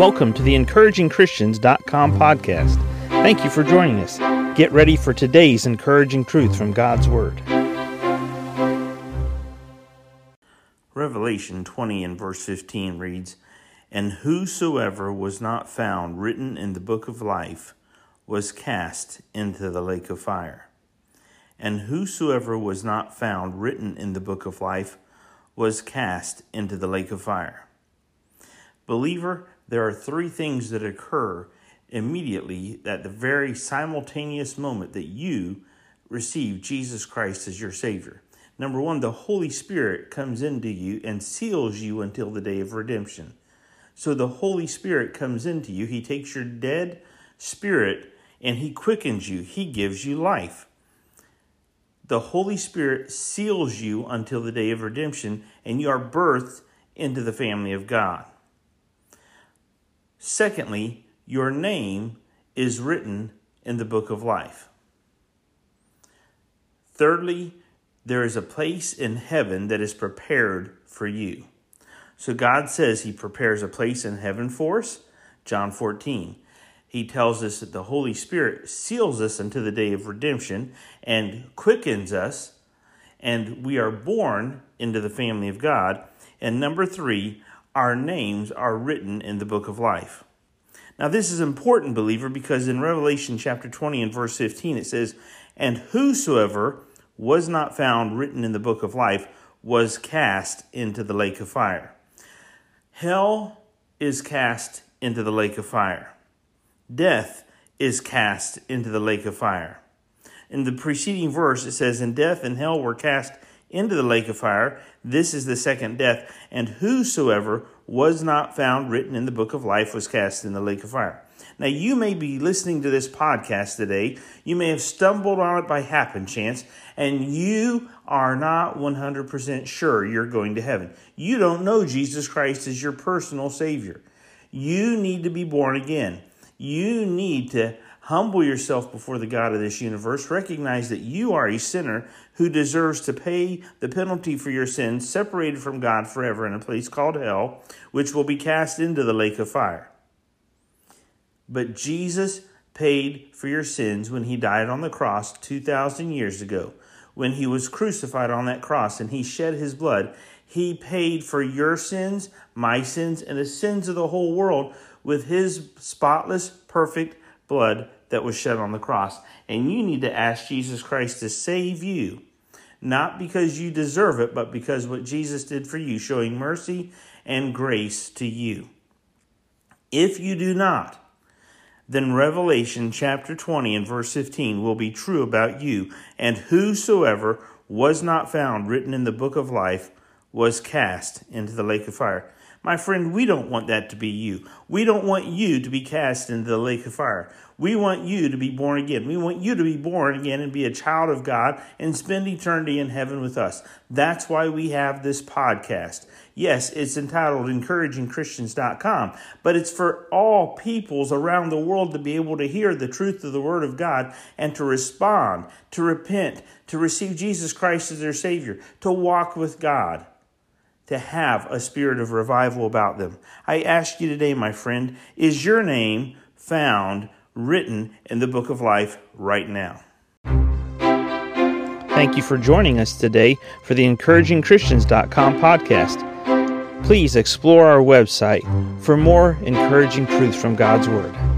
Welcome to the EncouragingChristians.com podcast. Thank you for joining us. Get ready for today's encouraging truth from God's Word. Revelation 20 and verse 15 reads, "And whosoever was not found written in the book of life was cast into the lake of fire. And whosoever was not found written in the book of life was cast into the lake of fire." Believer, there are three things that occur immediately at the very simultaneous moment that you receive Jesus Christ as your Savior. Number one, the Holy Spirit comes into you and seals you until the day of redemption. So the Holy Spirit comes into you. He takes your dead spirit and he quickens you. He gives you life. The Holy Spirit seals you until the day of redemption, and you are birthed into the family of God. Secondly, your name is written in the book of life. Thirdly, there is a place in heaven that is prepared for you. So God says he prepares a place in heaven for us. John 14. He tells us that the Holy Spirit seals us until the day of redemption and quickens us, and we are born into the family of God. And number three, our names are written in the book of life. Now this is important, believer, because in Revelation chapter 20 and verse 15 it says, "And whosoever was not found written in the book of life was cast into the lake of fire." Hell is cast into the lake of fire. Death is cast into the lake of fire. In the preceding verse it says, "And death and hell were cast into the lake of fire. This is the second death. And whosoever was not found written in the book of life was cast in the lake of fire." Now, you may be listening to this podcast today. You may have stumbled on it by happen chance, and you are not 100% sure you're going to heaven. You don't know Jesus Christ as your personal Savior. You need to be born again. You need to humble yourself before the God of this universe. Recognize that you are a sinner who deserves to pay the penalty for your sins, separated from God forever in a place called hell, which will be cast into the lake of fire. But Jesus paid for your sins when he died on the cross 2,000 years ago. When he was crucified on that cross and he shed his blood, he paid for your sins, my sins, and the sins of the whole world with his spotless, perfect blood that was shed on the cross. And you need to ask Jesus Christ to save you, not because you deserve it, but because what Jesus did for you, showing mercy and grace to you. If you do not, then Revelation chapter 20 and verse 15 will be true about you. "And whosoever was not found written in the book of life was cast into the lake of fire." My friend, we don't want that to be you. We don't want you to be cast into the lake of fire. We want you to be born again. We want you to be born again and be a child of God and spend eternity in heaven with us. That's why we have this podcast. Yes, it's entitled EncouragingChristians.com, but it's for all peoples around the world to be able to hear the truth of the Word of God and to respond, to repent, to receive Jesus Christ as their Savior, to walk with God, to have a spirit of revival about them. I ask you today, my friend, is your name found written in the book of life right now? Thank you for joining us today for the EncouragingChristians.com podcast. Please explore our website for more encouraging truths from God's Word.